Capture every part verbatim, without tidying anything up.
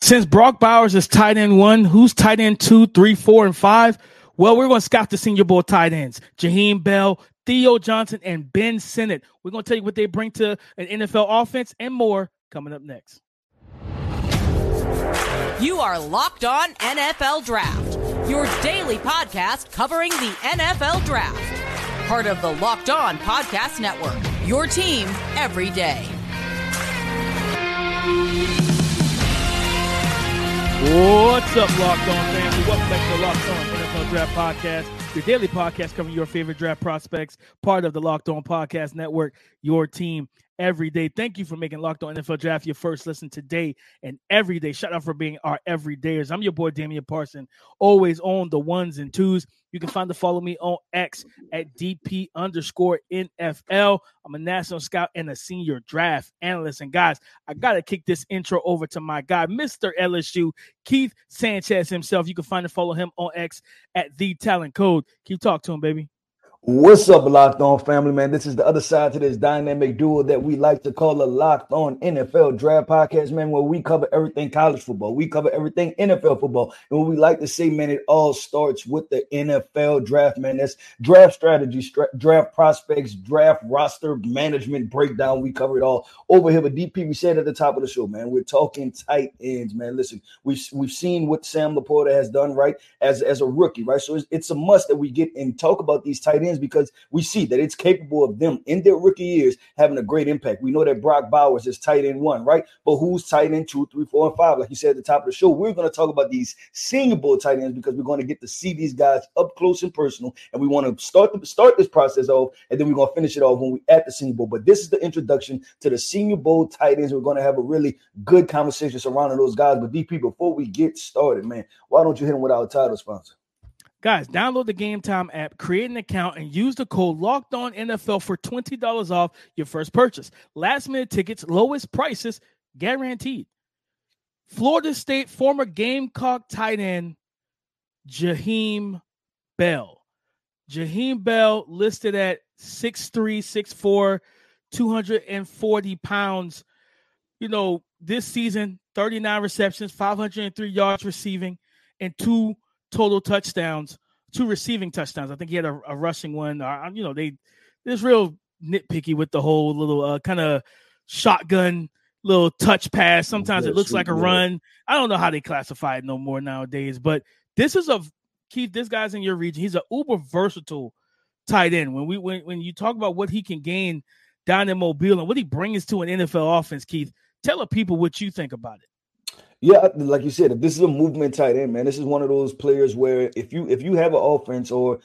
Since Brock Bowers is tight end one, who's tight end two, three, four, and five? Well, we're going to scout the Senior Bowl tight ends, Jaheim Bell, Theo Johnson, and Ben Sinnott. We're going to tell you what they bring to an N F L offense and more coming up next. You are Locked On N F L Draft, your daily podcast covering the N F L Draft. Part of the Locked On Podcast Network, your team every day. What's up, Locked On family? Welcome back to the Locked On N F L Draft Podcast, your daily podcast covering your favorite draft prospects, part of the Locked On Podcast Network, your team every day. Thank you for making Locked On N F L Draft your first listen today and every day. Shout out for being our everydayers. I'm your boy, Damian Parson, always on the ones and twos. You can find the follow me on X at D P underscore N F L. I'm a national scout and a senior draft analyst. And guys, I got to kick this intro over to my guy, Mister L S U, Keith Sanchez himself. You can find and follow him on X at The Talent Code. Keep talking to him, baby. What's up, Locked On family, man? This is the other side to this dynamic duo that we like to call a Locked On N F L Draft Podcast, man, where we cover everything college football. We cover everything N F L football. And what we like to say, man, it all starts with the N F L draft, man. That's draft strategy, stra- draft prospects, draft roster management breakdown. We cover it all over here. But D P, we said at the top of the show, man, we're talking tight ends, man. Listen, we've, we've seen what Sam Laporta has done, right, as, as a rookie, right? So it's, it's a must that we get and talk about these tight ends, because we see that it's capable of them in their rookie years having a great impact. We know that Brock Bowers is tight end one, right? But who's tight end two, three, four, and five? Like you said at the top of the show, we're going to talk about these Senior Bowl tight ends because we're going to get to see these guys up close and personal, and we want to start the, start this process off, and then we're going to finish it off when we at the Senior Bowl. But this is the introduction to the Senior Bowl tight ends. We're going to have a really good conversation surrounding those guys. But D P, before we get started, man, why don't you hit them with our title sponsor? Guys, download the Game Time app, create an account, and use the code LOCKEDONNFL for twenty dollars off your first purchase. Last-minute tickets, lowest prices, guaranteed. Florida State former Gamecock tight end Jaheim Bell. Jaheim Bell listed at six three, six four, two hundred forty pounds. You know, this season, thirty-nine receptions, five hundred three yards receiving, and two total touchdowns, two receiving touchdowns. I think he had a, a rushing one. Uh, you know, they this real nitpicky with the whole little uh, kind of shotgun little touch pass. Sometimes yes, it looks like a run. I don't know how they classify it no more nowadays. But this is a Keith. This guy's in your region. He's an uber versatile tight end. When we when when you talk about what he can gain down in Mobile and what he brings to an N F L offense, Keith, tell the people what you think about it. Yeah, like you said, if this is a movement tight end, man, this is one of those players where if you if you have an offense or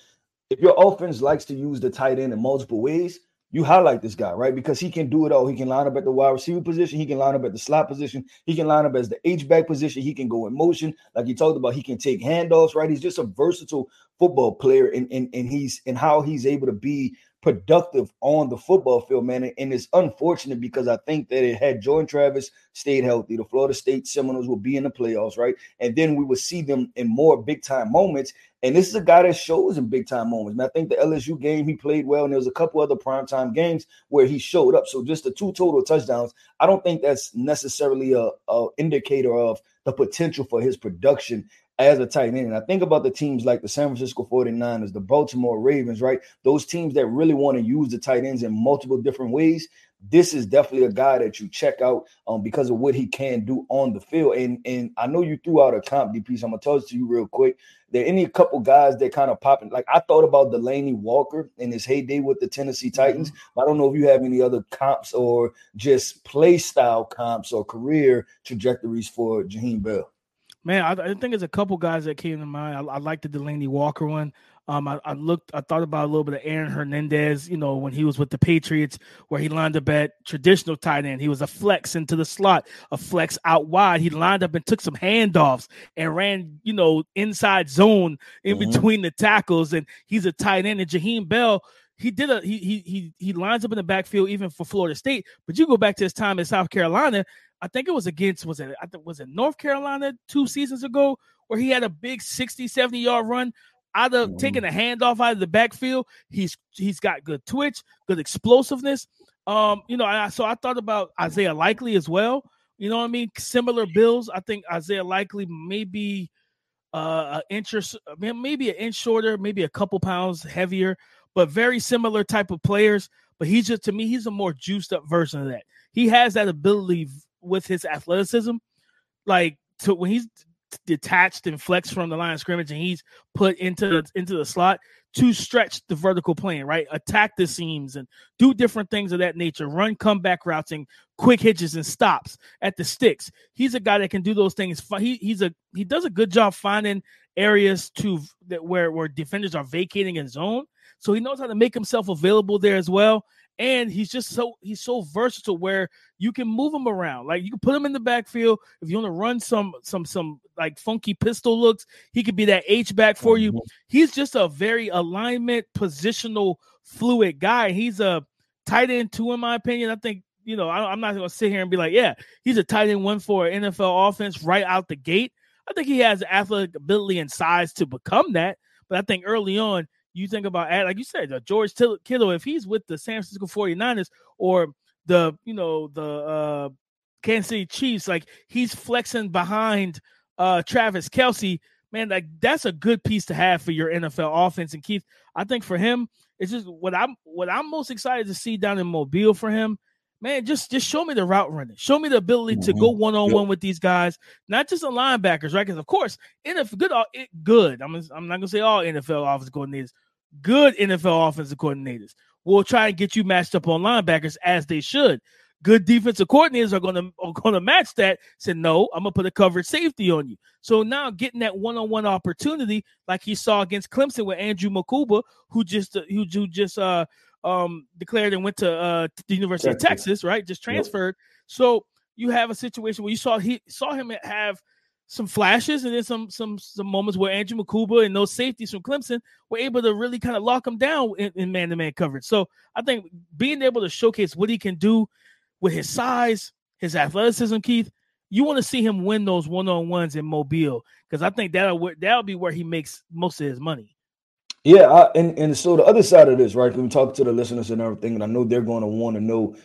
if your offense likes to use the tight end in multiple ways, you highlight this guy, right? Because he can do it all. He can line up at the wide receiver position. He can line up at the slot position. He can line up as the H-back position. He can go in motion. Like you talked about, he can take handoffs, right? He's just a versatile football player, and and, and he's and how he's able to be productive on the football field, man. And it's unfortunate because I think that it had Jordan Travis stayed healthy, the Florida State Seminoles will be in the playoffs, right? And then we will see them in more big-time moments. And this is a guy that shows in big-time moments. And I think the L S U game, he played well, and there was a couple other primetime games where he showed up. So just the two total touchdowns, I don't think that's necessarily a, a indicator of the potential for his production as a tight end. And I think about the teams like the San Francisco forty-niners, the Baltimore Ravens, right? Those teams that really want to use the tight ends in multiple different ways. This is definitely a guy that you check out um, because of what he can do on the field. And and I know you threw out a comp, D P, so I'm going to toss it to you real quick. There are any couple guys that kind of popping. Like I thought about Delanie Walker in his heyday with the Tennessee Titans. Mm-hmm. I don't know if you have any other comps or just play style comps or career trajectories for Jaheim Bell. Man, I, I think there's a couple guys that came to mind. I, I like the Delanie Walker one. Um, I, I looked, I thought about a little bit of Aaron Hernandez, you know, when he was with the Patriots, where he lined up at traditional tight end. He was a flex into the slot, a flex out wide. He lined up and took some handoffs and ran, you know, inside zone in mm-hmm. between the tackles. And he's a tight end. And Jaheim Bell, he did a he he he he lines up in the backfield even for Florida State. But you go back to his time in South Carolina. I think it was against, was it, I think, was it North Carolina two seasons ago where he had a big sixty, seventy-yard run out of mm-hmm. taking a handoff out of the backfield. He's He's got good twitch, good explosiveness. Um, you know, I, so I thought about Isaiah Likely as well. You know what I mean? Similar bills. I think Isaiah Likely maybe uh, an inch, or, maybe an inch shorter, maybe a couple pounds heavier, but very similar type of players. But he's just, to me, he's a more juiced up version of that. He has that ability with his athleticism, like to when he's detached and flexed from the line of scrimmage, and he's put into the, into the slot to stretch the vertical plane, right? Attack the seams and do different things of that nature. Run comeback routes and quick hitches and stops at the sticks. He's a guy that can do those things. He he's a he does a good job finding areas to that where where defenders are vacating in zone. So he knows how to make himself available there as well. And he's just so he's so versatile where you can move him around. Like you can put him in the backfield. If you want to run some some some like funky pistol looks, he could be that H back for you. He's just a very alignment positional fluid guy. He's a tight end two, in my opinion. I think, you know, I, I'm not going to sit here and be like, yeah, he's a tight end one for an N F L offense right out the gate. I think he has athletic ability and size to become that. But I think early on, you think about, like you said, George Kittle, if he's with the San Francisco forty-niners or the, you know, the uh, Kansas City Chiefs, like he's flexing behind uh, Travis Kelsey, man, like that's a good piece to have for your N F L offense. And Keith, I think for him, it's just what I'm, what I'm most excited to see down in Mobile for him, man, just, just show me the route running. Show me the ability mm-hmm. to go one-on-one yep. with these guys, not just the linebackers, right? Because, of course, N F L, good, good. I'm, I'm not going to say all N F L offensive coordinators, good N F L offensive coordinators will try and get you matched up on linebackers as they should. Good defensive coordinators are going to are going to match that. Said, no, I'm going to put a covered safety on you. So now getting that one-on-one opportunity like he saw against Clemson with Andru Mukuba, who just who, who just uh, um, declared and went to uh, the University Texas. of Texas, right? Just transferred. Yep. So you have a situation where you saw he saw him have some flashes and then some some some moments where Andru Mukuba and those safeties from Clemson were able to really kind of lock him down in, in man-to-man coverage. So I think being able to showcase what he can do with his size, his athleticism, Keith, you want to see him win those one-on-ones in Mobile because I think that'll, that'll be where he makes most of his money. Yeah, I, and, and so the other side of this, right, we talk to the listeners and everything, and I know they're going to want to know,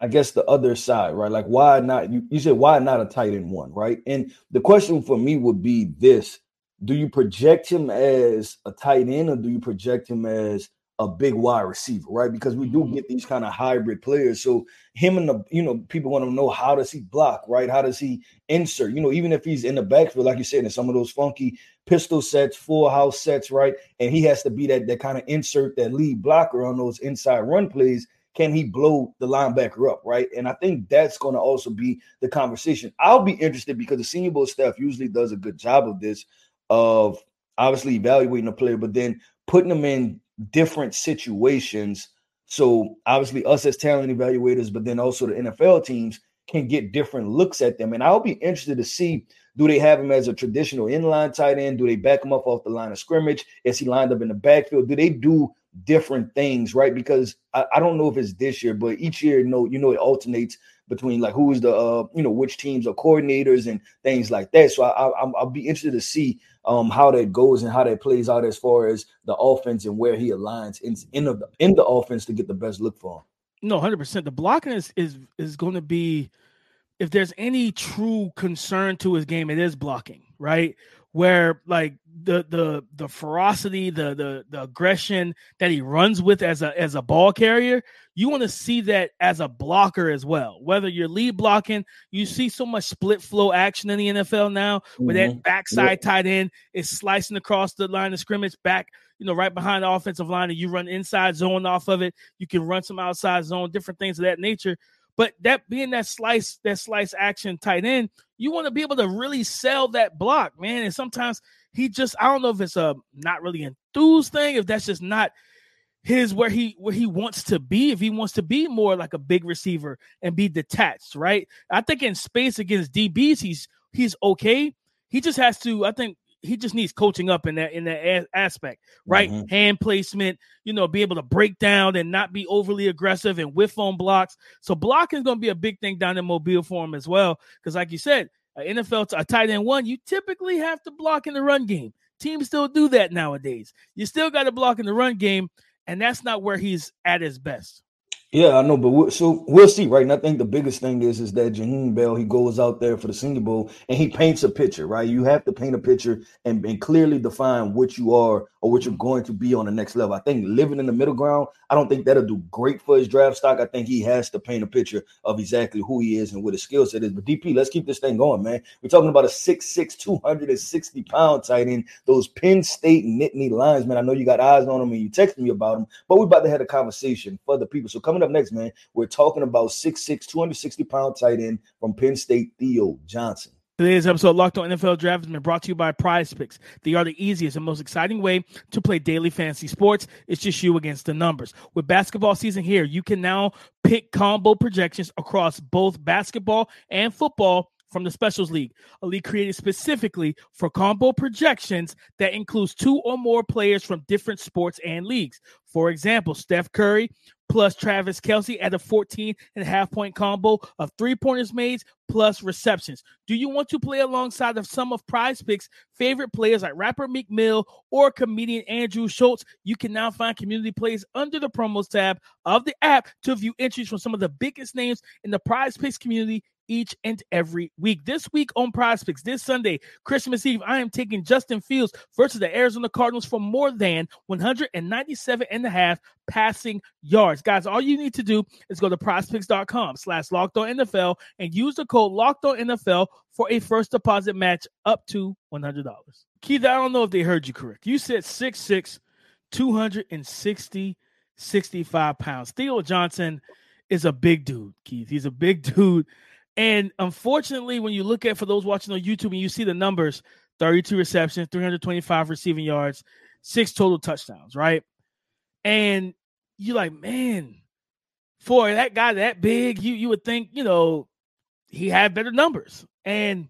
I guess, the other side, right? Like, why not? You, you said, why not a tight end one, right? And the question for me would be this. Do you project him as a tight end or do you project him as a big wide receiver, right? Because we do get these kind of hybrid players. So him and the, you know, people want to know, how does he block, right? How does he insert? You know, even if he's in the backfield, like you said, in some of those funky pistol sets, full house sets, right? And he has to be that, that kind of insert, that lead blocker on those inside run plays. Can he blow the linebacker up, right? And I think that's going to also be the conversation. I'll be interested because the Senior Bowl staff usually does a good job of this, of obviously evaluating a player, but then putting them in different situations. So obviously us as talent evaluators, but then also the N F L teams can get different looks at them. And I'll be interested to see, do they have him as a traditional inline tight end? Do they back him up off the line of scrimmage? Is he lined up in the backfield? Do they do different things, right? Because I, I don't know if it's this year, but each year, you know, you know, it alternates between like who's the, uh, you know, which teams are coordinators and things like that. So I, I, I'll be interested to see um, how that goes and how that plays out as far as the offense and where he aligns in, in, of the, in the offense to get the best look for him. No, one hundred percent. The blocking is is, is going to be, if there's any true concern to his game, it is blocking, right? Where like the the the ferocity, the the the aggression that he runs with as a as a ball carrier, you want to see that as a blocker as well. Whether you're lead blocking, you see so much split flow action in the N F L now, mm-hmm. where that backside yeah. tight end is slicing across the line of scrimmage back, you know, right behind the offensive line, and you run inside zone off of it. You can run some outside zone, different things of that nature. But that being that slice, that slice action tight end, you want to be able to really sell that block, man. And sometimes he just, I don't know if it's a not really enthused thing, if that's just not his, where he, where he wants to be, if he wants to be more like a big receiver and be detached, right? I think in space against D Bs, he's, he's okay. He just has to, I think, he just needs coaching up in that in that a- aspect, right? Mm-hmm. Hand placement, you know, be able to break down and not be overly aggressive and whiff on blocks. So blocking is going to be a big thing down in Mobile for him as well. Because like you said, an N F L t- a tight end one, you typically have to block in the run game. Teams still do that nowadays. You still got to block in the run game, and that's not where he's at his best. Yeah, I know, but we'll, so we'll see, right? And I think the biggest thing is is that Jaheim Bell, he goes out there for the Senior Bowl and he paints a picture, right? You have to paint a picture and, and clearly define what you are or what you're going to be on the next level. I think living in the middle ground, I don't think that'll do great for his draft stock. I think he has to paint a picture of exactly who he is and what his skill set is. But D P, let's keep this thing going, man. We're talking about a six six, two hundred sixty pound tight end, those Penn State Nittany Lions, man. I know you got eyes on them and you texted me about them, but we're about to have a conversation for the people. So coming up next, man, we're talking about six six, two hundred sixty pound tight end from Penn State, Theo Johnson. Today's episode of Locked On N F L Draft has been brought to you by PrizePicks. They are the easiest and most exciting way to play daily fantasy sports. It's just you against the numbers. With basketball season here, you can now pick combo projections across both basketball and football from the Specials League, a league created specifically for combo projections that includes two or more players from different sports and leagues. For example, Steph Curry plus Travis Kelsey at a fourteen and a half point combo of three-pointers made plus receptions. Do you want to play alongside of some of PrizePicks' favorite players like rapper Meek Mill or comedian Andrew Schultz? You can now find community plays under the promos tab of the app to view entries from some of the biggest names in the PrizePicks community each and every week. This week on PrizePicks, this Sunday, Christmas Eve, I am taking Justin Fields versus the Arizona Cardinals for more than one hundred ninety-seven and a half passing yards. Guys, all you need to do is go to PrizePicks.com slash LockedOnNFL and use the code LockedOnNFL for a first deposit match up to one hundred dollars. Keith, I don't know if they heard you correct. You said six six, two hundred sixty, sixty-five pounds. Theo Johnson is a big dude, Keith. He's a big dude. And unfortunately, when you look at, for those watching on YouTube and you see the numbers, thirty-two receptions, three hundred twenty-five receiving yards, six total touchdowns, right? And you're like, man, for that guy that big, you, you would think, you know, he had better numbers. And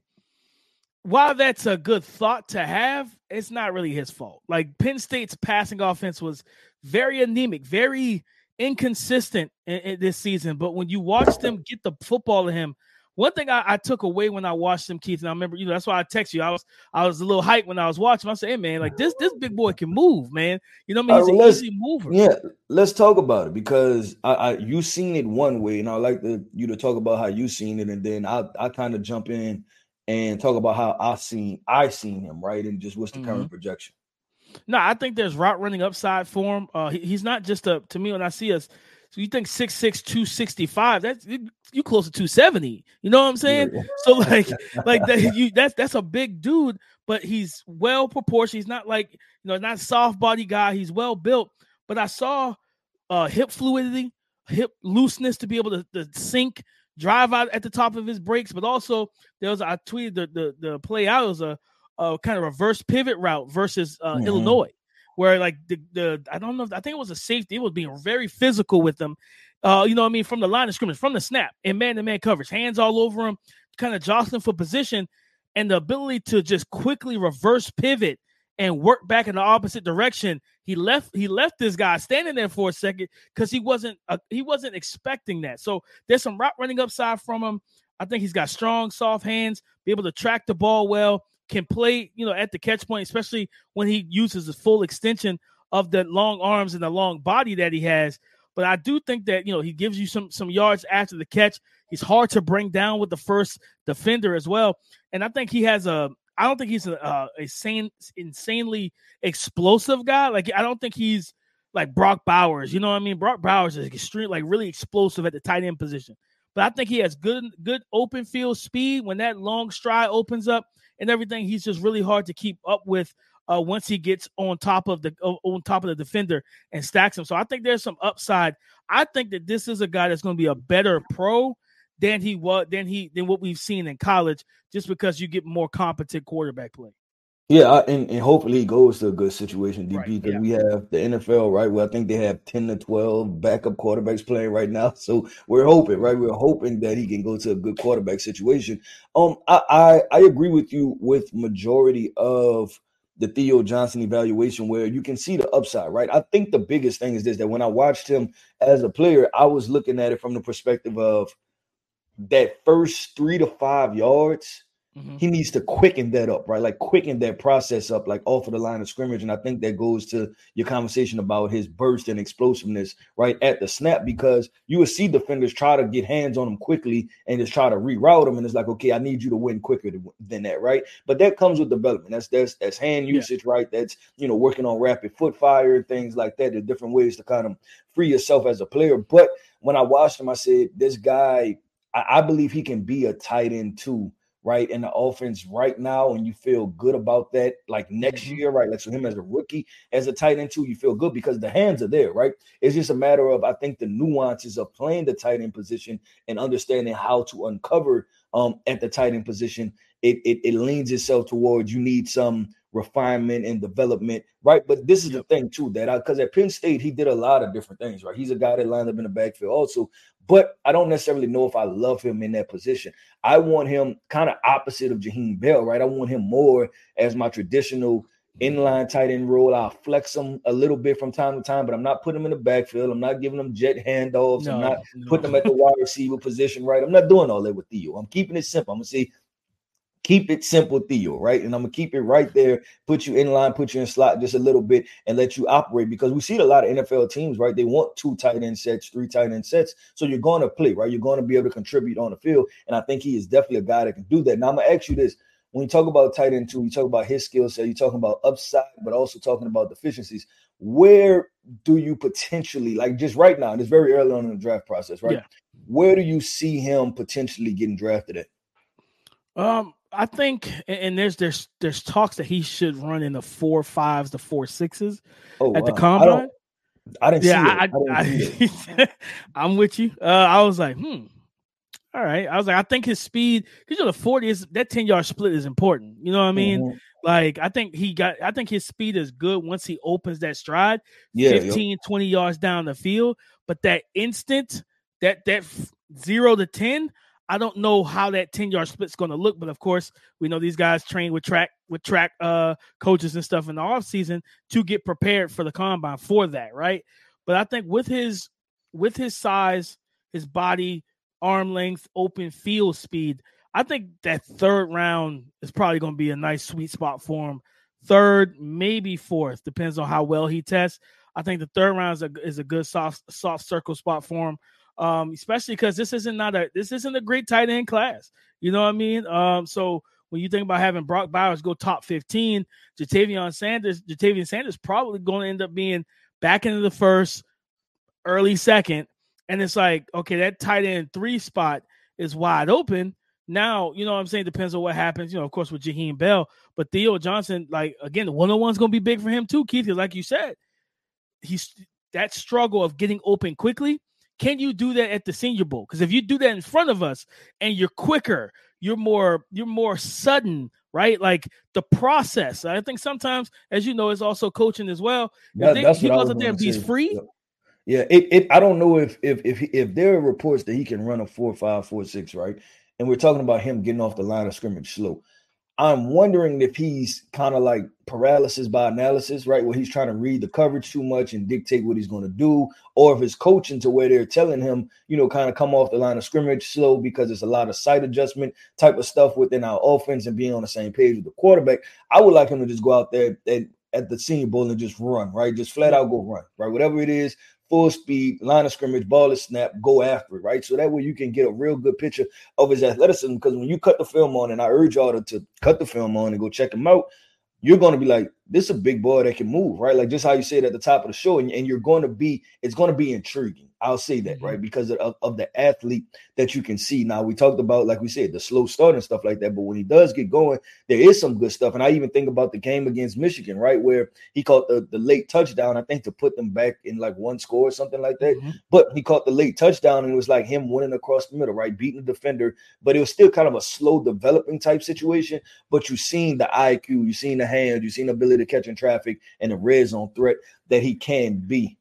while that's a good thought to have, it's not really his fault. Like, Penn State's passing offense was very anemic, very inconsistent in, in this season. But when you watch them get the football to him, one thing I, I took away when I watched him, Keith, and I remember, you know, that's why I text you. I was I was a little hyped when I was watching. I said, hey, man, like, this this big boy can move, man. You know what I mean? He's right, an easy mover. Yeah, let's talk about it, because I, I you seen it one way, and I'd like to, you to talk about how you seen it, and then I, I kind of jump in and talk about how I seen I seen him, right, and just what's the mm-hmm. current projection. No, I think there's route running upside for him. Uh, he, he's not just a, to me, when I see us, so you think six six, two sixty-five, that's you close to two seventy. You know what I'm saying? Yeah. So like, like that, you, that's that's a big dude, but he's well proportioned. He's not like, you know, not soft body guy. He's well built. But I saw uh, hip fluidity, hip looseness to be able to, to sink, drive out at the top of his breaks. But also there was, I tweeted the the, the play out was a. Uh, kind of reverse pivot route versus uh, mm-hmm. Illinois, where like the, the I don't know, I think it was a safety. It was being very physical with them, uh, you know what I mean, from the line of scrimmage, from the snap, and man-to-man coverage, hands all over him, kind of jostling for position, and the ability to just quickly reverse pivot and work back in the opposite direction. He left he left this guy standing there for a second because he wasn't uh, he wasn't expecting that. So there's some route running upside from him. I think he's got strong, soft hands, be able to track the ball well, can play, you know, at the catch point, especially when he uses his full extension of the long arms and the long body that he has. But I do think that, you know, he gives you some some yards after the catch. He's hard to bring down with the first defender as well. And I think he has a – I don't think he's a, a, a sane, insanely explosive guy. Like, I don't think he's like Brock Bowers. You know what I mean? Brock Bowers is extreme, like really explosive at the tight end position. But I think he has good good open field speed. When that long stride opens up and everything, he's just really hard to keep up with uh, once he gets on top of the uh, on top of the defender and stacks him. So I think there's some upside. I think that this is a guy that's going to be a better pro than he was than he than what we've seen in college, just because you get more competent quarterback play. Yeah, I, and, and hopefully he goes to a good situation, D B, because right, yeah. we have the N F L, right, where I think they have ten to twelve backup quarterbacks playing right now. So we're hoping, right, we're hoping that he can go to a good quarterback situation. Um, I, I, I agree with you with majority of the Theo Johnson evaluation, where you can see the upside, right? I think the biggest thing is this, that when I watched him as a player, I was looking at it from the perspective of that first three to five yards Mm-hmm. He needs to quicken that up, right? Like quicken that process up, like off of the line of scrimmage. And I think that goes to your conversation about his burst and explosiveness right at the snap, because you would see defenders try to get hands on him quickly and just try to reroute him. And it's like, okay, I need you to win quicker than that, right? But that comes with development. That's that's that's hand usage, yeah. right? That's, you know, working on rapid foot fire, things like that. There are different ways to kind of free yourself as a player. But when I watched him, I said, this guy, I, I believe he can be a tight end too. Right. And the offense right now, and you feel good about that, like next year, right? Like, so him as a rookie, as a tight end too, you feel good because the hands are there, right? It's just a matter of, I think, the nuances of playing the tight end position and understanding how to uncover um, at the tight end position. It, it it leans itself towards you need some refinement and development, right? But this is yep. the thing too, that I, because at Penn State, he did a lot of different things, right? He's a guy that lined up in the backfield also, but I don't necessarily know if I love him in that position. I want him kind of opposite of Jaheim Bell, right? I want him more as my traditional inline tight end role. I'll flex him a little bit from time to time, but I'm not putting him in the backfield. I'm not giving him jet handoffs. No, I'm not no. putting him at the wide receiver position, right? I'm not doing all that with Theo. I'm keeping it simple. I'm going to say, keep it simple, Theo, right? And I'm going to keep it right there, put you in line, put you in slot just a little bit and let you operate, because we see a lot of N F L teams, right? They want two tight end sets, three tight end sets. So you're going to play, right? You're going to be able to contribute on the field. And I think he is definitely a guy that can do that. Now, I'm going to ask you this. When you talk about tight end two, you talk about his skill set, you're talking about upside, but also talking about deficiencies. Where do you potentially, like just right now, it's very early on in the draft process, right? Yeah. Where do you see him potentially getting drafted at? Um. I think, and there's there's there's talks that he should run in the four fives to four sixes oh, at the wow. combine. I, I didn't yeah, see I, it. I didn't I, see it. I'm with you. Uh, I was like, hmm. All right. I was like, I think his speed, because you know the forty is that ten yard split is important. You know what I mean? Mm-hmm. Like I think he got. I think his speed is good once he opens that stride, yeah, fifteen, yep. twenty yards down the field. But that instant, that that zero to ten. I don't know how that ten-yard split's going to look, but of course, we know these guys train with track with track uh, coaches and stuff in the offseason to get prepared for the combine for that, right? But I think with his with his size, his body, arm length, open field speed, I think that third round is probably going to be a nice sweet spot for him. Third, maybe fourth, depends on how well he tests. I think the third round is a, is a good soft soft circle spot for him. Um, especially because this isn't not a this isn't a great tight end class. You know what I mean? Um, so when you think about having Brock Bowers go top fifteen, Jatavion Sanders, Jatavion Sanders probably going to end up being back into the first, early second, and it's like, okay, that tight end three spot is wide open. Now, you know what I'm saying? Depends on what happens, you know, of course, with Jaheim Bell, but Theo Johnson, like again, the one-on-one's gonna be big for him too, Keith. Like you said, he's that struggle of getting open quickly. Can you do that at the Senior Bowl? Because if you do that in front of us and you're quicker, you're more you're more sudden, right? Like the process. I think sometimes, as you know, it's also coaching as well. That, they, he goes up there and he's free. Yeah, it, it, I don't know if if if, he, if there are reports that he can run a four five four six, right? And we're talking about him getting off the line of scrimmage slow. I'm wondering if he's kind of like paralysis by analysis, right? Where he's trying to read the coverage too much and dictate what he's going to do, or if it's coaching to where they're telling him, you know, kind of come off the line of scrimmage slow because it's a lot of sight adjustment type of stuff within our offense and being on the same page with the quarterback. I would like him to just go out there at, at the Senior Bowl and just run, right? Just flat out go run, right? Whatever it is. Full speed, line of scrimmage, ball is snapped, go after it, right? So that way you can get a real good picture of his athleticism, because when you cut the film on, and I urge y'all to, to cut the film on and go check him out, you're going to be like, this is a big boy that can move, right? Like just how you said at the top of the show, and, and you're going to be, it's going to be intriguing. I'll say that, mm-hmm. right, because of, of the athlete that you can see. Now, we talked about, like we said, the slow start and stuff like that, but when he does get going, there is some good stuff. And I even think about the game against Michigan, right, where he caught the, the late touchdown, I think, to put them back in like one score or something like that. Mm-hmm. But he caught the late touchdown, and it was like him winning across the middle, right, beating the defender. But it was still kind of a slow developing type situation, but you've seen the I Q, you've seen the hands, you've seen the ability to catch in traffic and the red zone threat that he can be.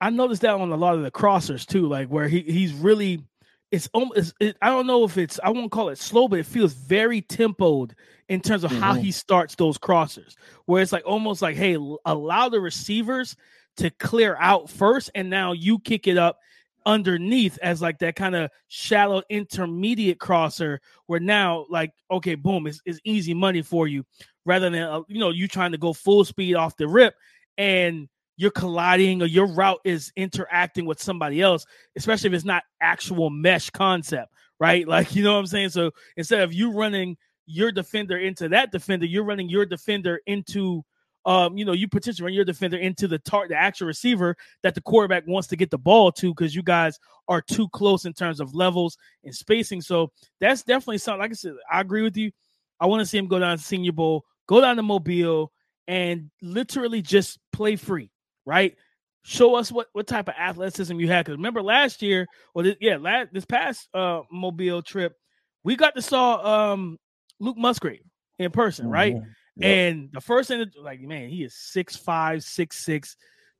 I noticed that on a lot of the crossers too, like where he he's really, it's almost, it, I don't know if it's, I won't call it slow, but it feels very tempoed in terms of mm-hmm. how he starts those crossers, where it's like almost like, hey, allow the receivers to clear out first, and now you kick it up underneath as like that kind of shallow intermediate crosser where now like, okay, boom, it's, it's easy money for you rather than, uh, you know, you trying to go full speed off the rip and you're colliding or your route is interacting with somebody else, especially if it's not actual mesh concept, right? Like, you know what I'm saying? So instead of you running your defender into that defender, you're running your defender into, Um, you know, you potentially run your defender into the tar- the actual receiver that the quarterback wants to get the ball to because you guys are too close in terms of levels and spacing. So that's definitely something. Like I said, I agree with you. I want to see him go down to Senior Bowl, go down to Mobile, and literally just play free, right? Show us what, what type of athleticism you had. Because remember last year, or this, yeah, last, this past uh, Mobile trip, we got to saw um, Luke Musgrave in person, mm-hmm. right? Yep. And the first thing, like, man, he is six five, six six,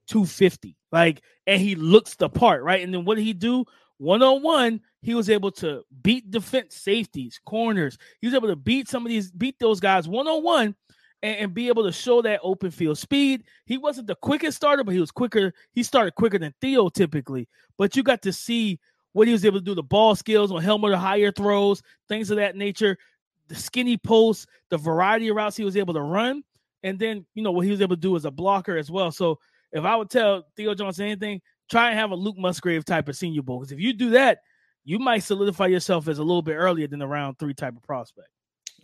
two fifty. Like, and he looks the part, right? And then what did he do? One-on-one, he was able to beat defense safeties, corners. He was able to beat some of these, beat those guys one-on-one and, and be able to show that open field speed. He wasn't the quickest starter, but he was quicker. He started quicker than Theo typically. But you got to see what he was able to do, the ball skills on helmet or higher throws, things of that nature. The skinny posts, the variety of routes he was able to run, and then, you know, what he was able to do as a blocker as well. So if I would tell Theo Johnson anything, try and have a Luke Musgrave type of Senior Bowl. Because if you do that, you might solidify yourself as a little bit earlier than the round three type of prospect.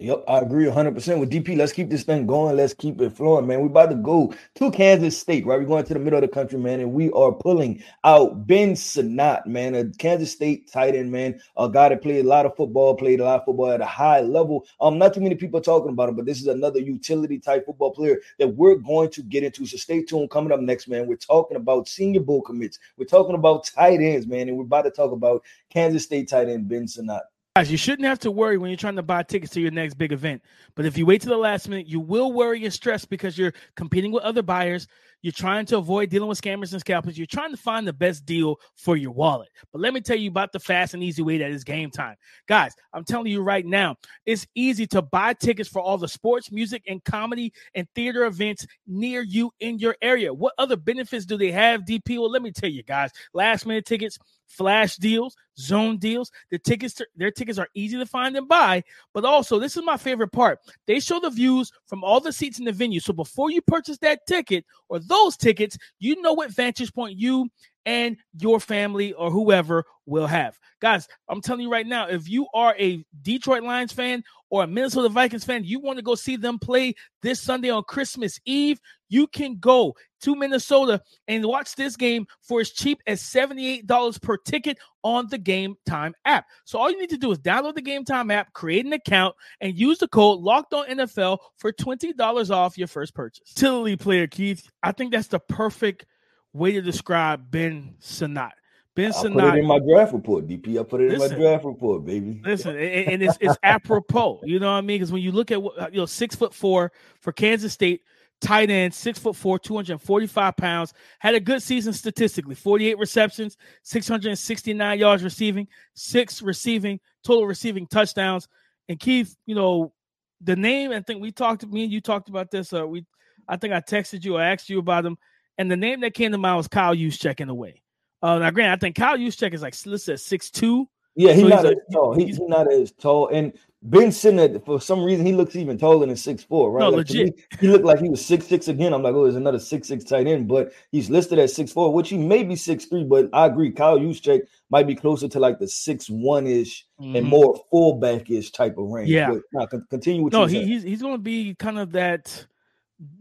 Yep, I agree one hundred percent with D P. Let's keep this thing going. Let's keep it flowing, man. We're about to go to Kansas State, right? We're going to the middle of the country, man, and we are pulling out Ben Sinnott, man, a Kansas State tight end, man, a guy that played a lot of football, played a lot of football at a high level. Um, not too many people are talking about him, but this is another utility-type football player that we're going to get into. So stay tuned. Coming up next, man, we're talking about Senior Bowl commits. We're talking about tight ends, man, and we're about to talk about Kansas State tight end Ben Sinnott. Guys, you shouldn't have to worry when you're trying to buy tickets to your next big event. But if you wait till the last minute, you will worry and stress because you're competing with other buyers. You're trying to avoid dealing with scammers and scalpers. You're trying to find the best deal for your wallet. But let me tell you about the fast and easy way that is Game Time. Guys, I'm telling you right now, it's easy to buy tickets for all the sports, music, and comedy and theater events near you in your area. What other benefits do they have, D P? Well, let me tell you, guys. Last-minute tickets, flash deals, zone deals. The tickets, to, their tickets are easy to find and buy. But also, this is my favorite part. They show the views from all the seats in the venue. So before you purchase that ticket or those tickets, you know what vantage point you and your family or whoever will have. Guys, I'm telling you right now, if you are a Detroit Lions fan or a Minnesota Vikings fan, you want to go see them play this Sunday on Christmas Eve, you can go to Minnesota and watch this game for as cheap as seventy-eight dollars per ticket on the Game Time app. So all you need to do is download the Game Time app, create an account, and use the code LOCKEDONNFL for twenty dollars off your first purchase. Utility player, Keith, I think that's the perfect way to describe Ben Sinnott. Ben Sinnott. I put it in my draft report, D P. I put it listen, in my draft report, baby. Listen, and it's it's apropos. You know what I mean? Because when you look at, you know, six foot four for Kansas State, tight end, six foot four, two hundred forty-five pounds, had a good season statistically, forty-eight receptions, six hundred sixty-nine yards receiving, six receiving, total receiving touchdowns. And Keith, you know, the name, I think we talked, me and you talked about this. Uh, we, I think I texted you or asked you about him. And the name that came to mind was Kyle Juszczyk in a way. Uh, now, granted, I think Kyle Juszczyk is like, let's say six two. Yeah, he's so not he's as like, tall. He's, he's not as tall. And Ben Sinnott, for some reason, he looks even taller than six four, right? No, like, legit. Me, he looked like he was six six again. I'm like, oh, there's another six six tight end. But he's listed at six four, which he may be six three. But I agree, Kyle Juszczyk might be closer to like the six one-ish mm-hmm. and more fullback-ish type of range. Yeah. But, nah, con- continue with no, he, he's he's going to be kind of that –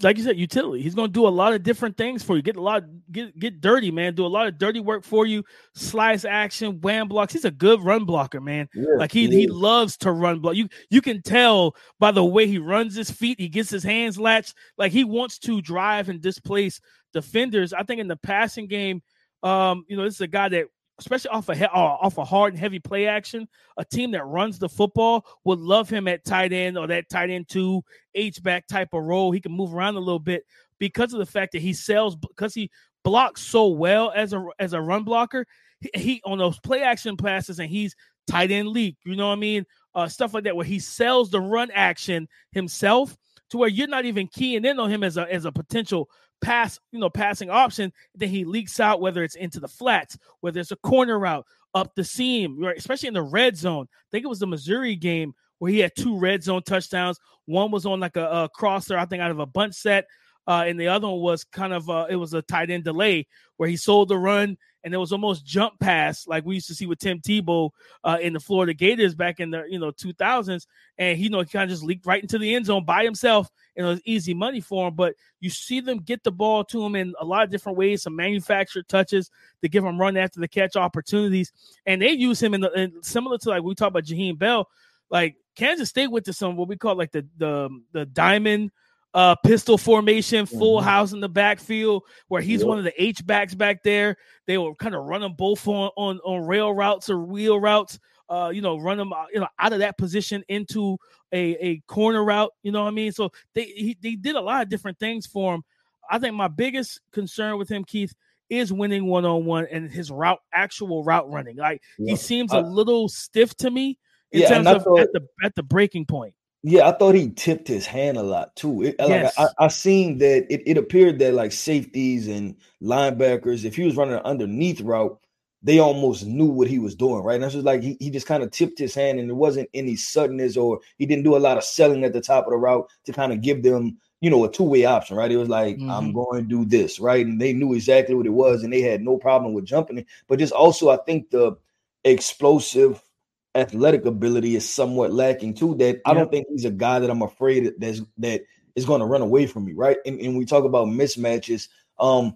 like you said, utility. He's going to do a lot of different things for you. Get a lot, get get dirty, man. Do a lot of dirty work for you. Slice action, wham blocks. He's a good run blocker, man. Yeah, like he he, he loves to run block. You you can tell by the way he runs his feet. He gets his hands latched. Like he wants to drive and displace defenders. I think in the passing game, um, you know, this is a guy that, especially off a of he- off a of hard and heavy play action, a team that runs the football would love him at tight end or that tight end two H-back type of role. He can move around a little bit because of the fact that he sells, because he blocks so well as a as a run blocker. He, he on those play action passes, and he's tight end leak, you know what I mean? Uh, stuff like that where he sells the run action himself to where you're not even keying in on him as a as a potential pass, you know, passing option, then he leaks out, whether it's into the flats, whether it's a corner route, up the seam, right? Especially in the red zone. I think it was the Missouri game where he had two red zone touchdowns. One was on like a, a crosser, I think, out of a bunch set. Uh, and the other one was kind of uh, it was a tight end delay where he sold the run, and it was almost jump pass like we used to see with Tim Tebow uh, in the Florida Gators back in the you know two thousands, and you know he kind of just leaked right into the end zone by himself, and it was easy money for him. But you see them get the ball to him in a lot of different ways, some manufactured touches to give him run after the catch opportunities, and they use him in, the, in similar to like we talked about Jaheim Bell. Like Kansas State went to some what we call like the the the diamond. Uh, pistol formation, full mm-hmm. house in the backfield, where he's yep. one of the H-backs back there. They were kind of running both on, on, on rail routes or wheel routes, uh, you know, run them you know, out of that position into a, a corner route, you know what I mean? So they he, they did a lot of different things for him. I think my biggest concern with him, Keith, is winning one-on-one and his route, actual route running. Like yeah. He seems uh, a little stiff to me in yeah, terms of thought- at the at the breaking point. Yeah, I thought he tipped his hand a lot, too. It, yes. like I, I seen that it, it appeared that, like, safeties and linebackers, if he was running an underneath route, they almost knew what he was doing, right? And that's just like he, he just kind of tipped his hand, and there wasn't any suddenness, or he didn't do a lot of selling at the top of the route to kind of give them, you know, a two-way option, right? It was like, mm-hmm. I'm going to do this, right? And they knew exactly what it was, and they had no problem with jumping it. But just also, I think the explosive athletic ability is somewhat lacking too. That I yeah. don't think he's a guy that I'm afraid that's that is going to run away from me, right? And, and we talk about mismatches. Um,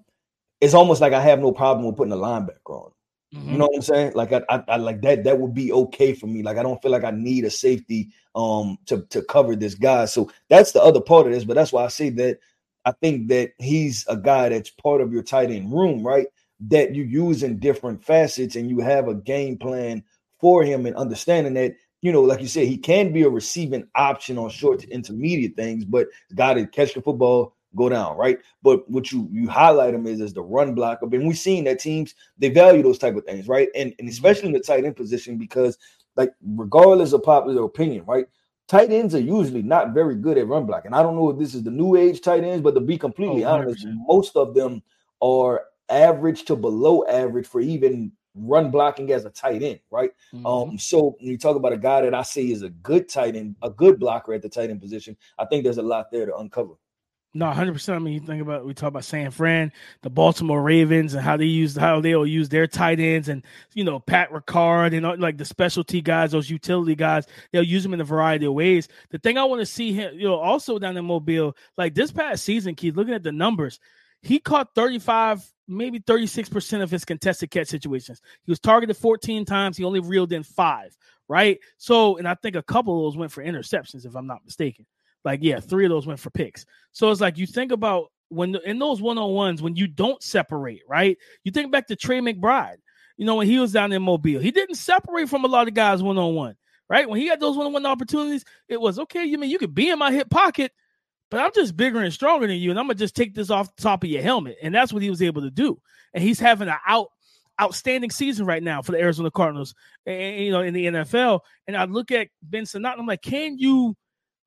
it's almost like I have no problem with putting a linebacker on. Mm-hmm. You know what I'm saying? Like I, I, I like that. That would be okay for me. Like I don't feel like I need a safety um to to cover this guy. So that's the other part of this. But that's why I say that I think that he's a guy that's part of your tight end room, right? That you use in different facets, and you have a game plan for him, and understanding that, you know, like you said, he can be a receiving option on short to intermediate things, but got to catch the football, go down, right? But what you you highlight him is as the run blocker. And we've seen that teams, they value those type of things, right? And, and especially in the tight end position, because like regardless of popular opinion, right, tight ends are usually not very good at run blocking. I don't know if this is the new age tight ends, but to be completely oh, honest, most of them are average to below average for even run blocking as a tight end, right? Mm-hmm. Um, so when you talk about a guy that I see is a good tight end, a good blocker at the tight end position, I think there's a lot there to uncover. No, one hundred percent. I mean, you think about, we talk about San Fran, the Baltimore Ravens, and how they use, how they'll use their tight ends, and, you know, Pat Ricard and like the specialty guys, those utility guys, they'll use them in a variety of ways. The thing I want to see him, you know, also down in Mobile, like this past season, Keith, looking at the numbers, he caught thirty-five, maybe thirty-six percent of his contested catch situations. He was targeted fourteen times. He only reeled in five, right? So, and I think a couple of those went for interceptions, if I'm not mistaken. Like, yeah, three of those went for picks. So it's like you think about when in those one-on-ones, when you don't separate, right? You think back to Trey McBride, you know, when he was down in Mobile. He didn't separate from a lot of guys one-on-one, right? When he had those one-on-one opportunities, it was, okay, you mean you could be in my hip pocket, but I'm just bigger and stronger than you, and I'm going to just take this off the top of your helmet. And that's what he was able to do. And he's having an out, outstanding season right now for the Arizona Cardinals, and, you know, in the N F L. And I look at Ben Sinnott, and I'm like, can you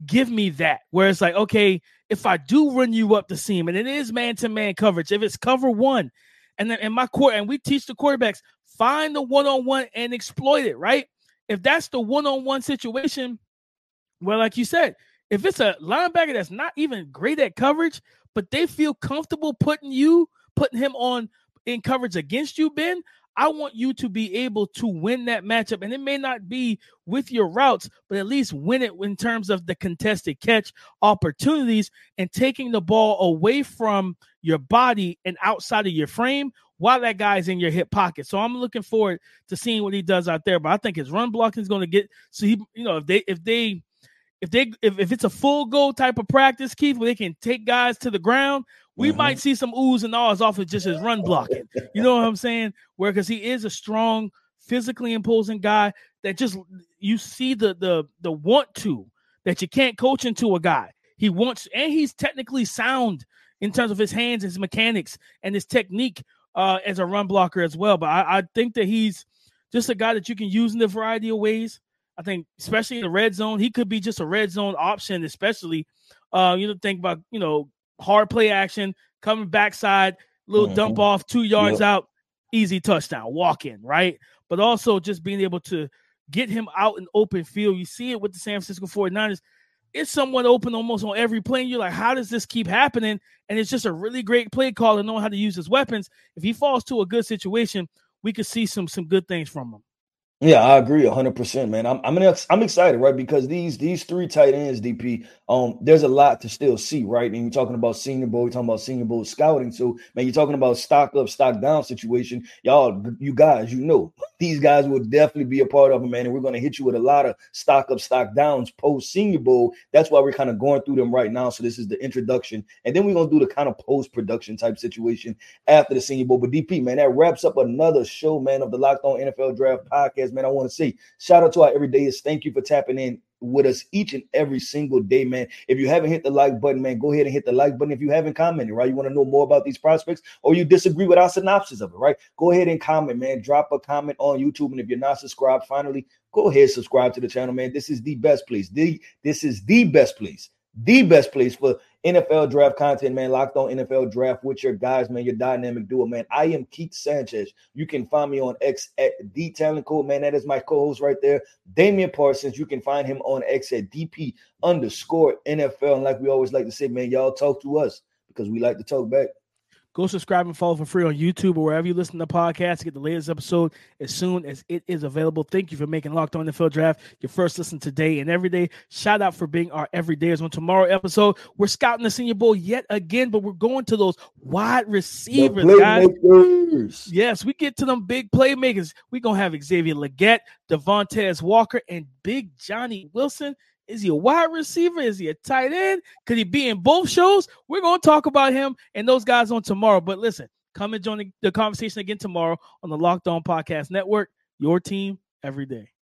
give me that? Where it's like, okay, if I do run you up the seam, and it is man-to-man coverage, if it's cover one, and then in my court, and we teach the quarterbacks, find the one-on-one and exploit it, right? If that's the one-on-one situation, well, like you said, if it's a linebacker that's not even great at coverage, but they feel comfortable putting you, putting him on in coverage against you, Ben, I want you to be able to win that matchup. And it may not be with your routes, but at least win it in terms of the contested catch opportunities and taking the ball away from your body and outside of your frame while that guy's in your hip pocket. So I'm looking forward to seeing what he does out there. But I think his run blocking is going to get, so he, you know, if they, if they, If they if, if it's a full goal type of practice, Keith, where they can take guys to the ground, we mm-hmm. might see some oohs and ahs off of just his run blocking. You know what I'm saying? Where because he is a strong, physically imposing guy that just you see the the the want to that you can't coach into a guy. He wants, and he's technically sound in terms of his hands, his mechanics, and his technique uh, as a run blocker as well. But I, I think that he's just a guy that you can use in a variety of ways. I think, especially in the red zone, he could be just a red zone option, especially, uh, you know, think about, you know, hard play action, coming backside, little mm-hmm. dump off, two yards yep. out, easy touchdown, walk in, right? But also just being able to get him out in open field. You see it with the San Francisco forty-niners. It's someone open almost on every play. And you're like, how does this keep happening? And it's just a really great play call and knowing how to use his weapons. If he falls to a good situation, we could see some some good things from him. Yeah, I agree one hundred percent, man. I'm I'm, ex- I'm excited, right? Because these these three tight ends, D P, um, there's a lot to still see, right? And you're talking about Senior Bowl, you're talking about Senior Bowl scouting. So, man, you're talking about stock up, stock down situation. Y'all, you guys, you know, these guys will definitely be a part of them, man. And we're going to hit you with a lot of stock up, stock downs post Senior Bowl. That's why we're kind of going through them right now. So this is the introduction. And then we're going to do the kind of post-production type situation after the Senior Bowl. But, D P, man, that wraps up another show, man, of the Locked On N F L Draft podcast. Man, I want to say shout out to our everydayers. Thank you for tapping in with us each and every single day, man. If you haven't hit the like button, man, go ahead and hit the like button. If you haven't commented, right, you want to know more about these prospects or you disagree with our synopsis of it, right, go ahead and comment, man. Drop a comment on YouTube. And if you're not subscribed, finally, go ahead and subscribe to the channel, man. This is the best place. The, this is the best place. The best place for N F L draft content, man. Locked On N F L Draft with your guys, man. Your dynamic duo, man. I am Keith Sanchez. You can find me on X at D Talent Code, man. That is my co-host right there, Damian Parsons. You can find him on X at D P underscore N F L. And like we always like to say, man, y'all talk to us because we like to talk back. Go subscribe and follow for free on YouTube or wherever you listen to podcasts to get the latest episode as soon as it is available. Thank you for making Locked On N F L Draft your first listen today and every day. Shout out for being our everydayers. On tomorrow episode, we're scouting the Senior Bowl yet again, but we're going to those wide receivers, guys. Yes, we get to them big playmakers. We're going to have Xavier Legette, Devontae Walker, and Big Johnny Wilson. Is he a wide receiver? Is he a tight end? Could he be in both shows? We're going to talk about him and those guys on tomorrow. But listen, come and join the conversation again tomorrow on the Locked On Podcast Network, your team every day.